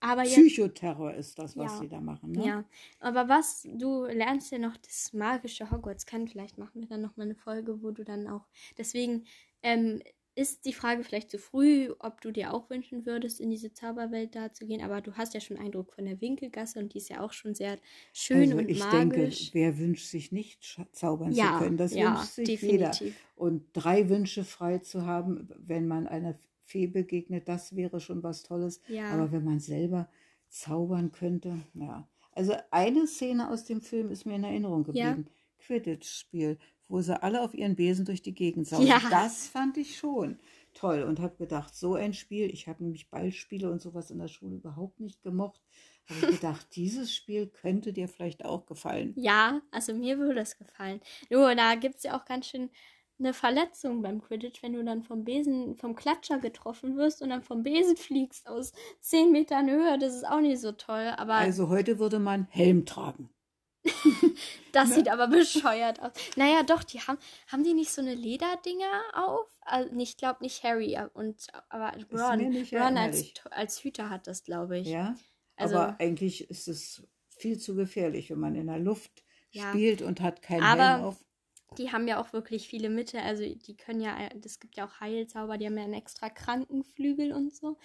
Aber Psychoterror ist das, was sie da machen, ne? Ja, aber du lernst ja noch das magische Hogwarts kennen. Vielleicht machen wir dann nochmal eine Folge, wo du dann auch... Deswegen ist die Frage vielleicht zu früh, ob du dir auch wünschen würdest, in diese Zauberwelt da zu gehen. Aber du hast ja schon Eindruck von der Winkelgasse und die ist ja auch schon sehr schön also und magisch. Ich denke, wer wünscht sich nicht, zaubern zu können? Das wünscht sich definitiv jeder. Und 3 Wünsche frei zu haben, wenn man einer Fee begegnet, das wäre schon was Tolles. Ja. Aber wenn man selber zaubern könnte, ja. Also eine Szene aus dem Film ist mir in Erinnerung geblieben. Ja. Quidditch-Spiel, wo sie alle auf ihren Besen durch die Gegend saugen. Ja. Das fand ich schon toll und habe gedacht, so ein Spiel, ich habe nämlich Ballspiele und sowas in der Schule überhaupt nicht gemocht, habe ich gedacht, dieses Spiel könnte dir vielleicht auch gefallen. Ja, also mir würde es gefallen. Nur, da gibt es ja auch ganz schön eine Verletzung beim Quidditch, wenn du dann vom Klatscher getroffen wirst und dann vom Besen fliegst aus 10 Metern Höhe, das ist auch nicht so toll. Aber also heute würde man Helm tragen. Das sieht aber bescheuert aus. Naja, doch, die haben die nicht so eine Lederdinger auf? Also, ich glaube nicht Harry, aber Ron als Hüter hat das, glaube ich. Ja, also, aber eigentlich ist es viel zu gefährlich, wenn man in der Luft spielt und hat keinen Helm auf. Die haben ja auch wirklich viele Mittel, also die können ja, es gibt ja auch Heilzauber, die haben ja einen extra Krankenflügel und so.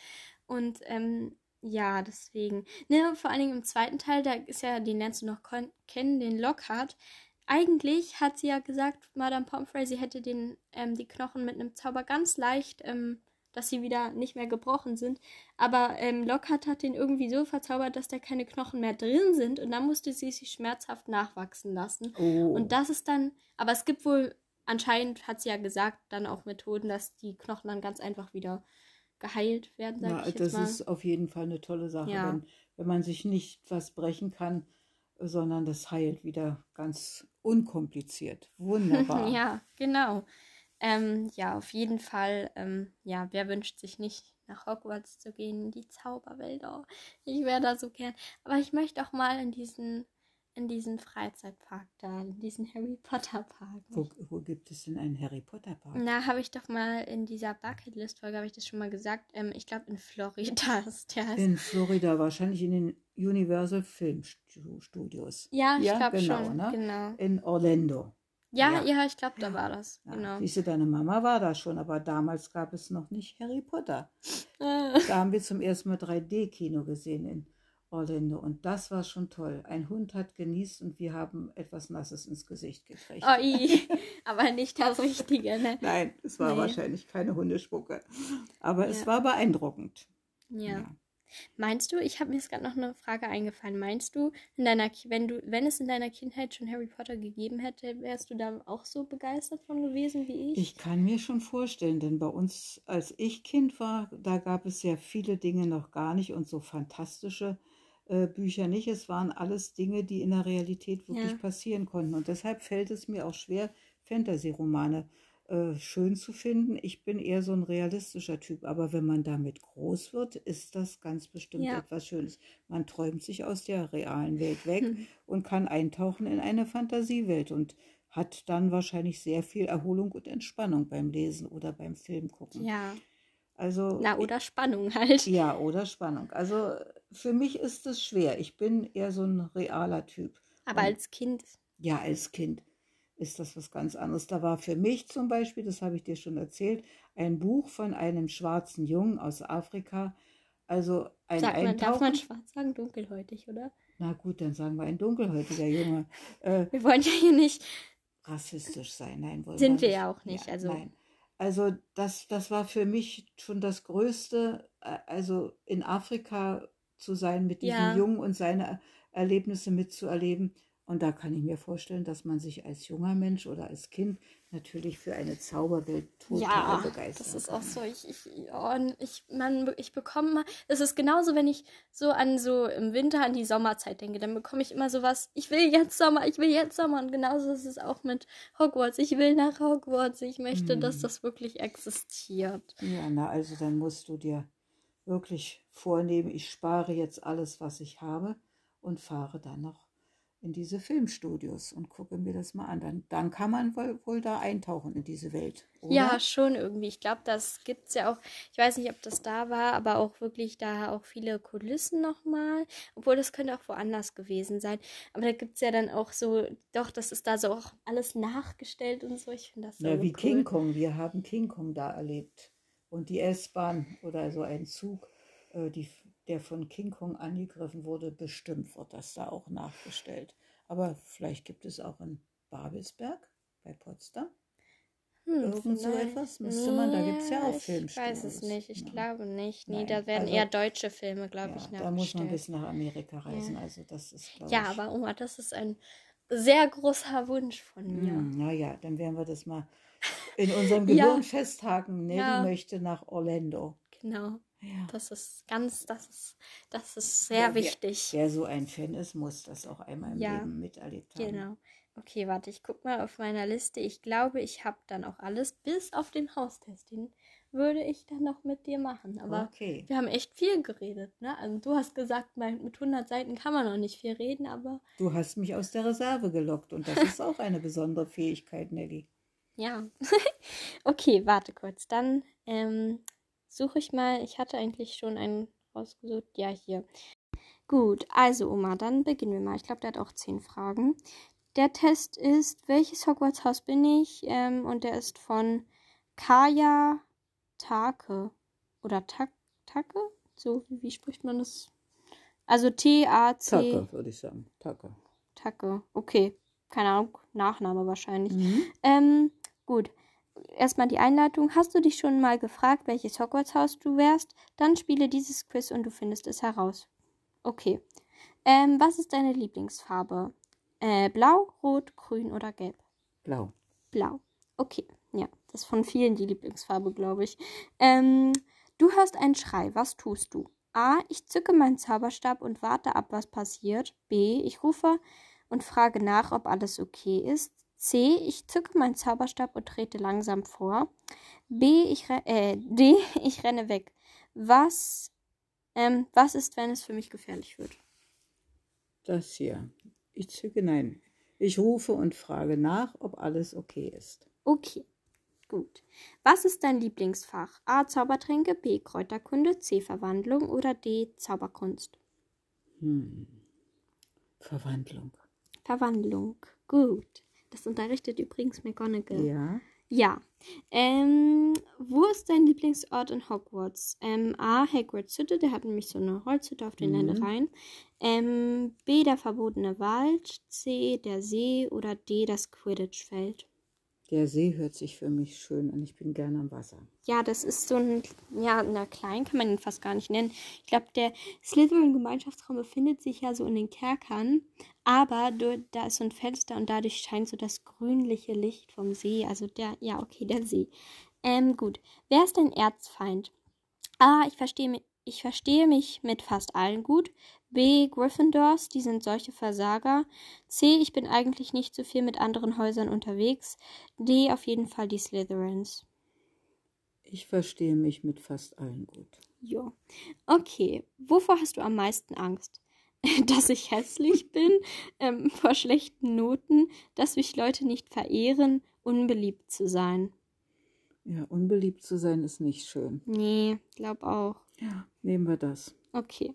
Und ja, deswegen. Ne, vor allen Dingen im zweiten Teil, da ist ja, den lernst du noch kennen, den Lockhart. Eigentlich hat sie ja gesagt, Madame Pomfrey, sie hätte die Knochen mit einem Zauber ganz leicht, dass sie wieder nicht mehr gebrochen sind. Aber Lockhart hat den irgendwie so verzaubert, dass da keine Knochen mehr drin sind. Und dann musste sie sich schmerzhaft nachwachsen lassen. Oh. Und das ist dann, aber es gibt wohl, anscheinend hat sie ja gesagt, dann auch Methoden, dass die Knochen dann ganz einfach wieder geheilt werden, sag ich jetzt mal. Das ist auf jeden Fall eine tolle Sache, wenn man sich nicht was brechen kann, sondern das heilt wieder ganz unkompliziert. Wunderbar. Ja, genau. Ja, auf jeden Fall, wer wünscht sich nicht, nach Hogwarts zu gehen, in die Zauberwelt? Oh, ich wäre da so gern. Aber ich möchte auch mal in diesen Freizeitpark da, in diesen Harry Potter Park. Wo gibt es denn einen Harry Potter Park? Na, habe ich doch mal in dieser Bucketlist-Folge, habe ich das schon mal gesagt, ich glaube in Florida ist der. In Florida, wahrscheinlich in den Universal Film Studios. Ja, ich glaube schon, ne? Genau. In Orlando. Ja, ich glaube, da war das. Ja, genau. Siehst du, deine Mama war da schon, aber damals gab es noch nicht Harry Potter. Da haben wir zum ersten Mal 3D-Kino gesehen in Orlando und das war schon toll. Ein Hund hat genießt und wir haben etwas Nasses ins Gesicht gekriegt. Oi, aber nicht das Richtige, ne? Nein, es war wahrscheinlich keine Hundespucke, aber es war beeindruckend. Ja. Meinst du, ich habe mir jetzt gerade noch eine Frage eingefallen, meinst du, wenn es in deiner Kindheit schon Harry Potter gegeben hätte, wärst du da auch so begeistert von gewesen wie ich? Ich kann mir schon vorstellen, denn bei uns, als ich Kind war, da gab es ja viele Dinge noch gar nicht und so fantastische Bücher nicht. Es waren alles Dinge, die in der Realität wirklich passieren konnten und deshalb fällt es mir auch schwer, Fantasy-Romane schön zu finden. Ich bin eher so ein realistischer Typ, aber wenn man damit groß wird, ist das ganz bestimmt etwas Schönes. Man träumt sich aus der realen Welt weg und kann eintauchen in eine Fantasiewelt und hat dann wahrscheinlich sehr viel Erholung und Entspannung beim Lesen oder beim Film gucken. Ja. Also, oder Spannung halt. Ja, oder Spannung. Also für mich ist es schwer. Ich bin eher so ein realer Typ. Aber als Kind? Ja, als Kind ist das was ganz anderes. Da war für mich zum Beispiel, das habe ich dir schon erzählt, ein Buch von einem schwarzen Jungen aus Afrika. Also darf man schwarz sagen? Dunkelhäutig, oder? Na gut, dann sagen wir ein dunkelhäutiger Junge. Wir wollen ja hier nicht rassistisch sein. Nein, wollen wir nicht. Sind wir ja auch nicht. Ja, also nein. Also das war für mich schon das Größte, also in Afrika zu sein mit diesem Jungen und seine Erlebnisse mitzuerleben. Und da kann ich mir vorstellen, dass man sich als junger Mensch oder als Kind natürlich für eine Zauberwelt total begeistert. Ja, das ist auch so. Ich bekomme, es ist genauso, wenn ich so im Winter an die Sommerzeit denke, dann bekomme ich immer sowas, ich will jetzt Sommer. Und genauso ist es auch mit Hogwarts. Ich will nach Hogwarts. Ich möchte, dass das wirklich existiert. Ja, also dann musst du dir wirklich vornehmen, ich spare jetzt alles, was ich habe und fahre dann noch in diese Filmstudios und gucke mir das mal an. Dann kann man wohl da eintauchen in diese Welt, oder? Ja, schon irgendwie. Ich glaube, das gibt es ja auch. Ich weiß nicht, ob das da war, aber auch wirklich da auch viele Kulissen nochmal. Obwohl, das könnte auch woanders gewesen sein. Aber da gibt es ja dann auch so, doch, das ist da so auch alles nachgestellt und so. Ich finde das so cool. Ja, wie King Kong. Wir haben King Kong da erlebt. Und die S-Bahn oder so ein Zug, der von King Kong angegriffen wurde, bestimmt wird das da auch nachgestellt. Aber vielleicht gibt es auch in Babelsberg bei Potsdam irgend so etwas. Müsste man, da gibt es ja auch Filmstudios. Ich weiß es nicht, glaube nicht. Nee, da werden eher deutsche Filme, glaube ich, nachgestellt. Da muss man bis nach Amerika reisen, also das ist, glaube ich... Ja, aber Oma, das ist ein sehr großer Wunsch von mir. Naja, dann werden wir das mal in unserem Gehirn festhaken. Nelly möchte nach Orlando. Genau. Ja. Das ist sehr wichtig. Wer so ein Fan ist, muss das auch einmal im Leben miterlebt haben. Genau. Okay, warte, ich guck mal auf meiner Liste. Ich glaube, ich habe dann auch alles, bis auf den Haustest. Den würde ich dann noch mit dir machen. Aber wir haben echt viel geredet, ne? Also du hast gesagt, mit 100 Seiten kann man noch nicht viel reden, aber... Du hast mich aus der Reserve gelockt und das ist auch eine besondere Fähigkeit, Nelly. Ja. Okay, warte kurz. Dann, suche ich mal, ich hatte eigentlich schon einen rausgesucht. Ja, hier. Gut, also Oma, dann beginnen wir mal. Ich glaube, der hat auch 10 Fragen. Der Test ist, welches Hogwarts-Haus bin ich? Und der ist von Kaya Take. Oder Take? So, wie spricht man das? Also T-A-C. Take, würde ich sagen. Take. Take, okay. Keine Ahnung, Nachname wahrscheinlich. Gut. Erstmal die Einleitung. Hast du dich schon mal gefragt, welches Hogwarts-Haus du wärst? Dann spiele dieses Quiz und du findest es heraus. Okay. Was ist deine Lieblingsfarbe? Blau, Rot, Grün oder Gelb? Blau. Blau. Okay. Ja, das ist von vielen die Lieblingsfarbe, glaube ich. Du hörst einen Schrei. Was tust du? A. Ich zücke meinen Zauberstab und warte ab, was passiert. B. Ich rufe und frage nach, ob alles okay ist. C. Ich zücke meinen Zauberstab und trete langsam vor. D. Ich renne weg. Was ist, wenn es für mich gefährlich wird? Das hier. Ich rufe und frage nach, ob alles okay ist. Okay, gut. Was ist dein Lieblingsfach? A. Zaubertränke, B. Kräuterkunde, C. Verwandlung oder D. Zauberkunst? Verwandlung. Verwandlung, gut. Das unterrichtet übrigens McGonagall. Ja. Ja. Wo ist dein Lieblingsort in Hogwarts? A. Hagrids Hütte, der hat nämlich so eine Holzhütte auf den Ländereien. B. Der verbotene Wald. C. Der See. Oder D. Das Quidditch-Feld. Der See hört sich für mich schön an. Ich bin gerne am Wasser. Ja, das ist so ein... Ja, na, klein kann man ihn fast gar nicht nennen. Ich glaube, der Slytherin-Gemeinschaftsraum befindet sich ja so in den Kerkern. Aber da ist so ein Fenster und dadurch scheint so das grünliche Licht vom See. Also der See. Gut. Wer ist dein Erzfeind? A. Ich verstehe mich mit fast allen gut. B. Gryffindors, die sind solche Versager. C. Ich bin eigentlich nicht so viel mit anderen Häusern unterwegs. D. Auf jeden Fall die Slytherins. Ich verstehe mich mit fast allen gut. Jo. Okay. Wovor hast du am meisten Angst? Dass ich hässlich bin, vor schlechten Noten, dass mich Leute nicht verehren, unbeliebt zu sein. Ja, unbeliebt zu sein ist nicht schön. Nee, glaub auch. Ja, nehmen wir das. Okay.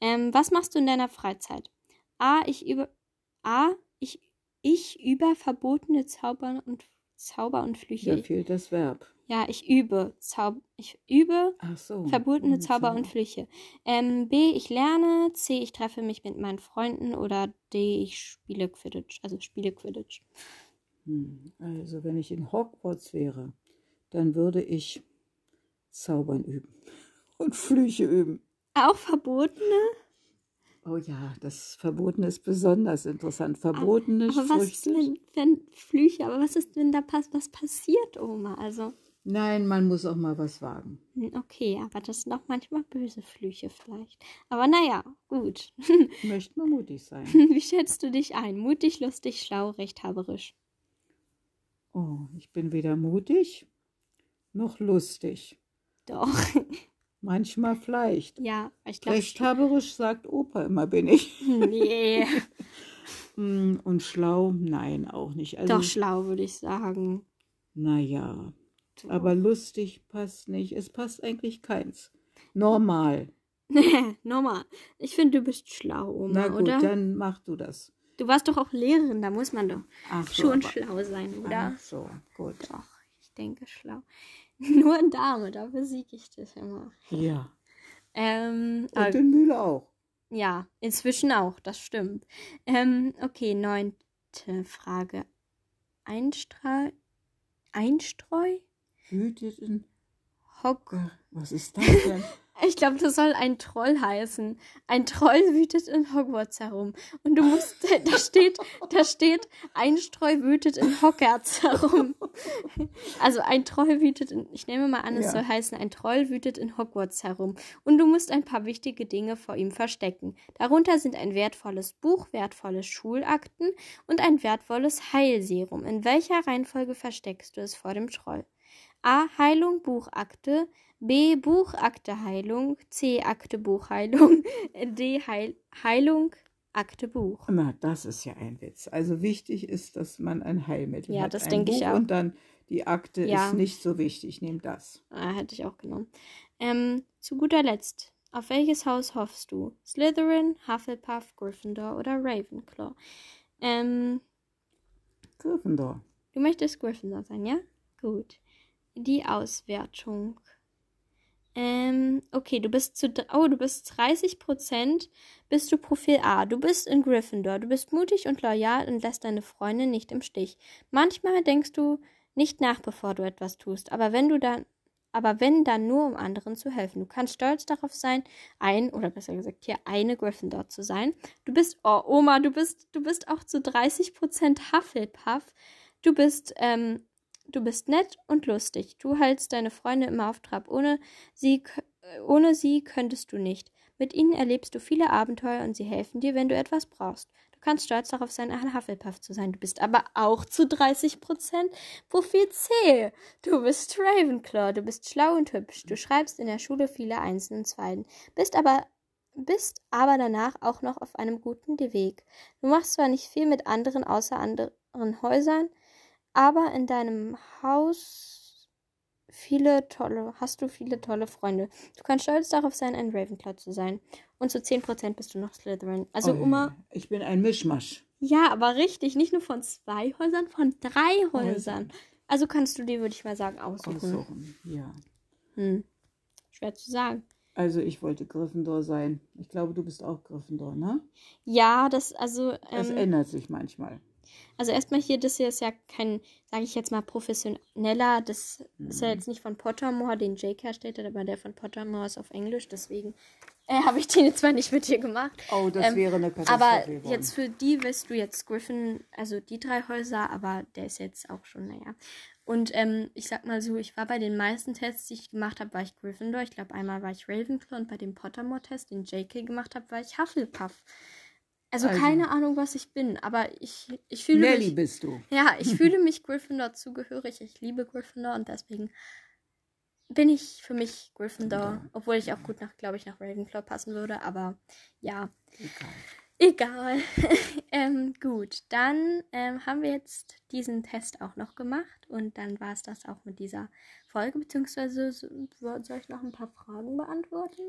Was machst du in deiner Freizeit? A. Ich übe verbotene Zauber und Flüche. Da fehlt das Verb. Ja, ich übe verbotene Zauber und Flüche. B. Ich lerne. C. Ich treffe mich mit meinen Freunden. Oder D. Ich spiele Quidditch. Also, wenn ich in Hogwarts wäre, dann würde ich Zaubern üben und Flüche üben. Auch Verbotene? Oh ja, das Verbotene ist besonders interessant. Verbotene Sprüche. Aber was ist, wenn Flüche, aber was ist, wenn da was passiert, Oma? Also... Nein, man muss auch mal was wagen. Okay, aber das sind auch manchmal böse Flüche vielleicht. Aber naja, gut. Möchte man mutig sein. Wie schätzt du dich ein? Mutig, lustig, schlau, rechthaberisch. Oh, ich bin weder mutig noch lustig. Doch. Manchmal vielleicht. Ja, ich glaube. Rechthaberisch sagt Opa immer, bin ich. Nee. Und schlau? Nein, auch nicht. Also, doch, schlau würde ich sagen. Naja, so. Aber lustig passt nicht. Es passt eigentlich keins. Normal. Normal. Ich finde, du bist schlau, Oma, oder? Na gut, oder? Dann mach du das. Du warst doch auch Lehrerin, da muss man doch schlau sein, oder? Ach so, gut. Doch, ich denke schlau. Nur in Dame, da besiege ich dich immer. Ja. Und in Mühle auch. Ja, inzwischen auch, das stimmt. Okay, 9. Frage. Einstreu? Hütet in Hog. Was ist das denn? Ich glaube, das soll ein Troll heißen. Ein Troll wütet in Hogwarts herum. Und du musst, da steht, ein Troll wütet in Hogwarts herum. Also ein Troll wütet in, ich nehme mal an, es soll heißen, ein Troll wütet in Hogwarts herum. Und du musst ein paar wichtige Dinge vor ihm verstecken. Darunter sind ein wertvolles Buch, wertvolle Schulakten und ein wertvolles Heilserum. In welcher Reihenfolge versteckst du es vor dem Troll? A. Heilung, Buchakte. B. Buchakte, Heilung. C. Akte, Buchheilung. D. Heilung, Akte, Buch. Na, das ist ja ein Witz. Also wichtig ist, dass man ein Heilmittel hat. Ja, das denke ich auch. Und dann die Akte ist nicht so wichtig. Nehm das. Ah, hätte ich auch genommen. Zu guter Letzt. Auf welches Haus hoffst du? Slytherin, Hufflepuff, Gryffindor oder Ravenclaw? Gryffindor. Du möchtest Gryffindor sein, ja? Gut. Die Auswertung. Okay, du bist du bist 30%, bist du Profil A. Du bist in Gryffindor, du bist mutig und loyal und lässt deine Freunde nicht im Stich. Manchmal denkst du nicht nach, bevor du etwas tust, aber wenn dann nur, um anderen zu helfen. Du kannst stolz darauf sein, eine Gryffindor zu sein. Du bist, du bist auch zu 30% Hufflepuff. Du bist nett und lustig. Du hältst deine Freunde immer auf Trab. Ohne sie könntest du nicht. Mit ihnen erlebst du viele Abenteuer und sie helfen dir, wenn du etwas brauchst. Du kannst stolz darauf sein, ein Hufflepuff zu sein. Du bist aber auch zu 30% Profil C. Du bist Ravenclaw. Du bist schlau und hübsch. Du schreibst in der Schule viele Einsen und Zweien. Bist aber danach auch noch auf einem guten Weg. Du machst zwar nicht viel mit anderen außer anderen Häusern, aber in deinem Haus hast du viele tolle Freunde. Du kannst stolz darauf sein, ein Ravenclaw zu sein. Und zu 10% bist du noch Slytherin. Also Oma... Ich bin ein Mischmasch. Ja, aber richtig. Nicht nur von 2 Häusern, von 3 Häusern. Also kannst du dir, würde ich mal sagen, aussuchen. Ja. Schwer zu sagen. Also ich wollte Gryffindor sein. Ich glaube, du bist auch Gryffindor, ne? Ja, das ändert sich manchmal. Also erstmal hier, das hier ist ja kein, sage ich jetzt mal, professioneller, das ist ja jetzt nicht von Pottermore, den Jake herstellt, aber der von Pottermore ist auf Englisch, deswegen habe ich den jetzt zwar nicht mit dir gemacht. Oh, das wäre eine Katastrophe. Aber jetzt für die wirst du jetzt Griffin, also die 3 Häuser, aber der ist jetzt auch schon, naja. Und ich sag mal so, ich war bei den meisten Tests, die ich gemacht habe, war ich Gryffindor. Ich glaube, einmal war ich Ravenclaw und bei dem Pottermore-Test, den Jake gemacht habe, war ich Hufflepuff. Also keine Ahnung, was ich bin, aber ich fühle Nelly mich... Nelly bist du. Ja, ich fühle mich Gryffindor zugehörig. Ich liebe Gryffindor und deswegen bin ich für mich Gryffindor. Ja. Obwohl ich auch gut, nach Ravenclaw passen würde, aber ja. Egal. Gut, dann haben wir jetzt diesen Test auch noch gemacht und dann war es das auch mit dieser Folge, beziehungsweise soll ich noch ein paar Fragen beantworten?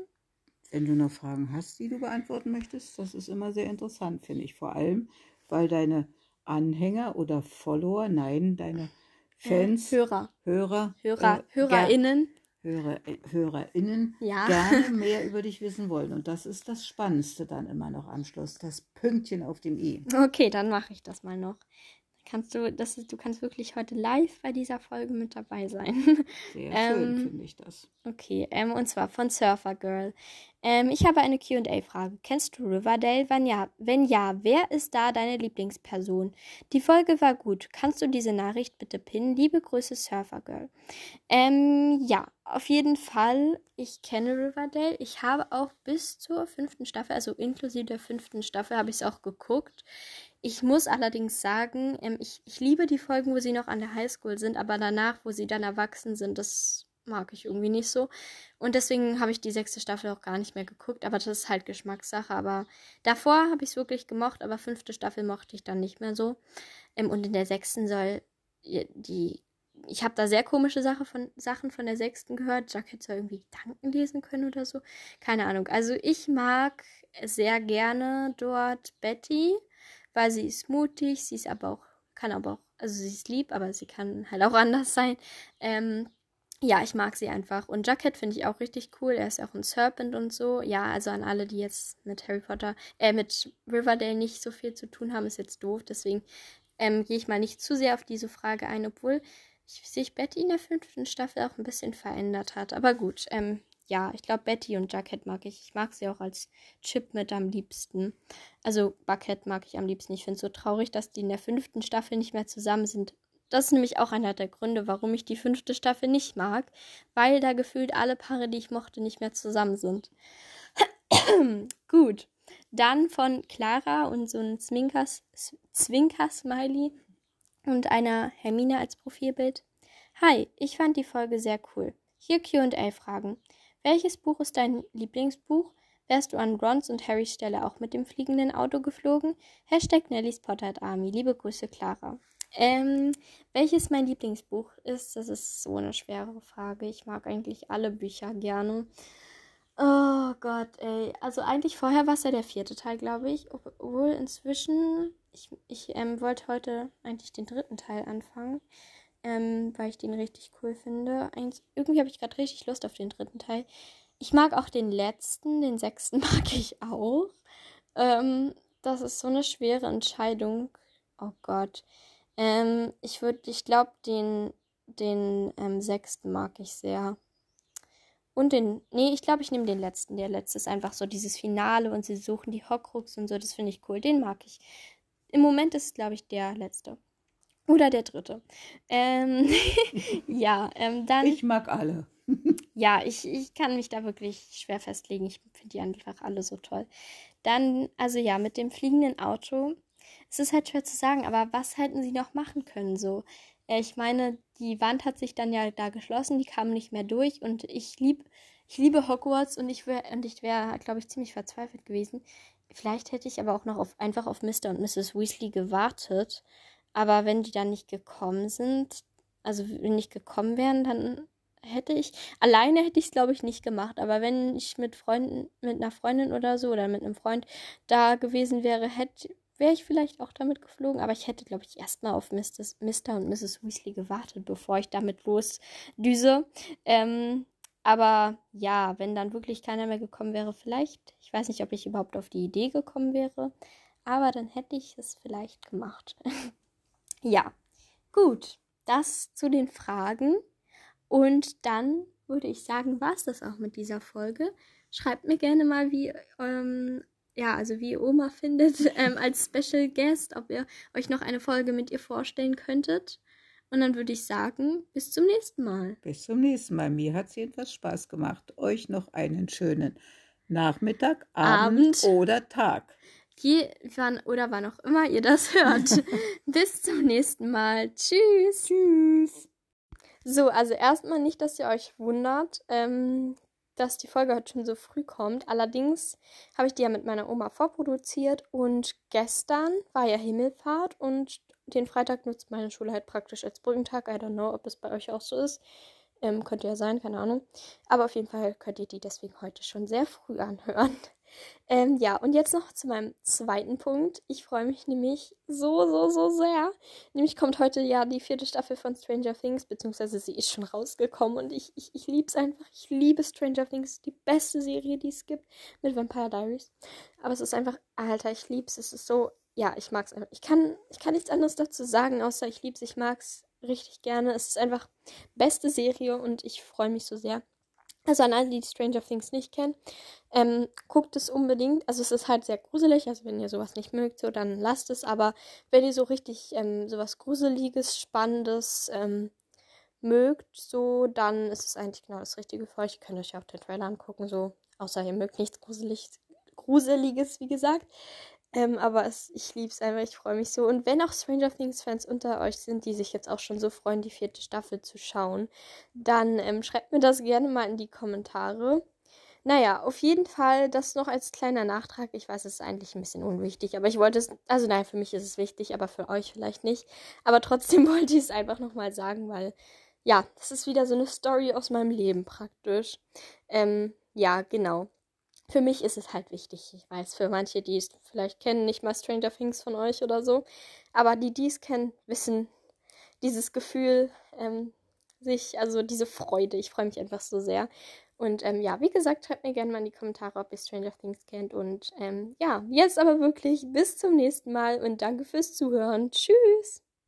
Wenn du noch Fragen hast, die du beantworten möchtest, das ist immer sehr interessant, finde ich. Vor allem, weil deine Anhänger oder Follower, deine Fans, HörerInnen gerne mehr über dich wissen wollen. Und das ist das Spannendste dann immer noch am Schluss, das Pünktchen auf dem i. Okay, dann mache ich das mal noch. Du kannst wirklich heute live bei dieser Folge mit dabei sein. Sehr schön, finde ich das. Okay, und zwar von Surfer Girl. Ich habe eine Q&A-Frage. Kennst du Riverdale? Wenn ja, wer ist da deine Lieblingsperson? Die Folge war gut. Kannst du diese Nachricht bitte pinnen? Liebe Grüße, Surfer Girl. Ja, auf jeden Fall. Ich kenne Riverdale. Ich habe auch bis zur 5. Staffel, also inklusive der 5. Staffel, habe ich es auch geguckt. Ich muss allerdings sagen, ich liebe die Folgen, wo sie noch an der Highschool sind, aber danach, wo sie dann erwachsen sind, das mag ich irgendwie nicht so. Und deswegen habe ich die 6. Staffel auch gar nicht mehr geguckt, aber das ist halt Geschmackssache. Aber davor habe ich es wirklich gemocht, aber 5. Staffel mochte ich dann nicht mehr so. Und in der 6. soll die... Ich habe da sehr komische Sachen von der 6. gehört. Jughead soll irgendwie Gedanken lesen können oder so. Keine Ahnung. Also ich mag sehr gerne dort Betty, weil sie ist mutig, sie ist aber auch, also sie ist lieb, aber sie kann halt auch anders sein. Ja, ich mag sie einfach. Und Jughead finde ich auch richtig cool. Er ist auch ein Serpent und so. Ja, also an alle, die jetzt mit Harry Potter, mit Riverdale nicht so viel zu tun haben, ist jetzt doof. Deswegen gehe ich mal nicht zu sehr auf diese Frage ein, obwohl sich Betty in der 5. Staffel auch ein bisschen verändert hat. Aber gut, ja, ich glaube, Betty und Jughead mag ich. Ich mag sie auch als Chip mit am liebsten. Also Bucket mag ich am liebsten. Ich finde es so traurig, dass die in der 5. Staffel nicht mehr zusammen sind. Das ist nämlich auch einer der Gründe, warum ich die 5. Staffel nicht mag. Weil da gefühlt alle Paare, die ich mochte, nicht mehr zusammen sind. Gut, dann von Clara und so ein Zwinker-Smiley. Und einer Hermine als Profilbild. Hi, ich fand die Folge sehr cool. Hier Q&A-Fragen. Welches Buch ist dein Lieblingsbuch? Wärst du an Rons und Harrys Stelle auch mit dem fliegenden Auto geflogen? Hashtag Nellys Potter Armi. Liebe Grüße, Clara. Welches mein Lieblingsbuch ist? Das ist so eine schwere Frage. Ich mag eigentlich alle Bücher gerne. Oh Gott, ey. Also eigentlich vorher war es ja der 4. Teil, glaube ich. Obwohl inzwischen... Ich wollte heute eigentlich den 3. Teil anfangen, weil ich den richtig cool finde. Irgendwie habe ich gerade richtig Lust auf den 3. Teil. Ich mag auch den letzten, den 6. mag ich auch. Das ist so eine schwere Entscheidung. Oh Gott. Ich glaube, den 6. mag ich sehr. Und ich glaube, ich nehme den letzten. Der letzte ist einfach so dieses Finale und sie suchen die Horcrux und so. Das finde ich cool. Den mag ich. Im Moment ist es, glaube ich, der letzte. Oder der 3. Ja, dann... Ich mag alle. Ja, ich kann mich da wirklich schwer festlegen. Ich finde die einfach alle so toll. Dann, also ja, mit dem fliegenden Auto. Es ist halt schwer zu sagen, aber was hätten sie noch machen können so? Ich meine, die Wand hat sich dann ja da geschlossen, die kamen nicht mehr durch und ich liebe Hogwarts und ich wäre, glaube ich, ziemlich verzweifelt gewesen. Vielleicht hätte ich aber auch noch einfach auf Mr. und Mrs. Weasley gewartet. Aber wenn die dann nicht gekommen sind, also nicht gekommen wären, dann hätte ich es, glaube ich, nicht gemacht. Aber wenn ich mit einer Freundin oder so oder mit einem Freund da gewesen wäre, wäre ich vielleicht auch damit geflogen. Aber ich hätte, glaube ich, erstmal auf Mr. und Mrs. Weasley gewartet, bevor ich damit losdüse. Aber ja, wenn dann wirklich keiner mehr gekommen wäre, vielleicht, ich weiß nicht, ob ich überhaupt auf die Idee gekommen wäre, aber dann hätte ich es vielleicht gemacht. Ja, gut, das zu den Fragen. Und dann würde ich sagen, war es das auch mit dieser Folge. Schreibt mir gerne mal, wie ihr Oma findet, als Special Guest, ob ihr euch noch eine Folge mit ihr vorstellen könntet. Und dann würde ich sagen, bis zum nächsten Mal. Bis zum nächsten Mal. Mir hat es jedenfalls Spaß gemacht. Euch noch einen schönen Nachmittag, Abend. Oder Tag. Oder wann auch immer ihr das hört. Bis zum nächsten Mal. Tschüss. Tschüss. So, also erstmal nicht, dass ihr euch wundert, dass die Folge heute schon so früh kommt. Allerdings habe ich die ja mit meiner Oma vorproduziert. Und gestern war ja Himmelfahrt und... Den Freitag nutzt meine Schule halt praktisch als Brückentag. I don't know, ob es bei euch auch so ist. Könnte ja sein, keine Ahnung. Aber auf jeden Fall könnt ihr die deswegen heute schon sehr früh anhören. Ja, und jetzt noch zu meinem zweiten Punkt. Ich freue mich nämlich so sehr. Nämlich kommt heute ja die 4. Staffel von Stranger Things, beziehungsweise sie ist schon rausgekommen und ich liebe es einfach. Ich liebe Stranger Things, die beste Serie, die es gibt, mit Vampire Diaries. Aber es ist einfach, Alter, ich liebe es. Es ist so... Ja, ich mag's einfach. Ich kann nichts anderes dazu sagen, außer ich lieb's, ich mag's richtig gerne. Es ist einfach beste Serie und ich freue mich so sehr. Also an alle, die Stranger Things nicht kennen, guckt es unbedingt. Also es ist halt sehr gruselig, also wenn ihr sowas nicht mögt, so dann lasst es. Aber wenn ihr so richtig sowas Gruseliges, Spannendes mögt, so dann ist es eigentlich genau das Richtige für euch. Ihr könnt euch ja auch den Trailer angucken, so außer ihr mögt nichts Gruseliges, wie gesagt. Aber ich liebe es einfach, ich freue mich so. Und wenn auch Stranger Things-Fans unter euch sind, die sich jetzt auch schon so freuen, die 4. Staffel zu schauen, dann schreibt mir das gerne mal in die Kommentare. Naja, auf jeden Fall das noch als kleiner Nachtrag. Ich weiß, es ist eigentlich ein bisschen unwichtig, aber ich wollte es, also nein, für mich ist es wichtig, aber für euch vielleicht nicht. Aber trotzdem wollte ich es einfach nochmal sagen, weil, ja, das ist wieder so eine Story aus meinem Leben praktisch. Ja, genau. Für mich ist es halt wichtig. Ich weiß, für manche, die es vielleicht kennen, nicht mal Stranger Things von euch oder so. Aber die, die es kennen, wissen dieses Gefühl, also diese Freude. Ich freue mich einfach so sehr. Und ja, wie gesagt, schreibt mir gerne mal in die Kommentare, ob ihr Stranger Things kennt. Und ja, jetzt aber wirklich bis zum nächsten Mal und danke fürs Zuhören. Tschüss!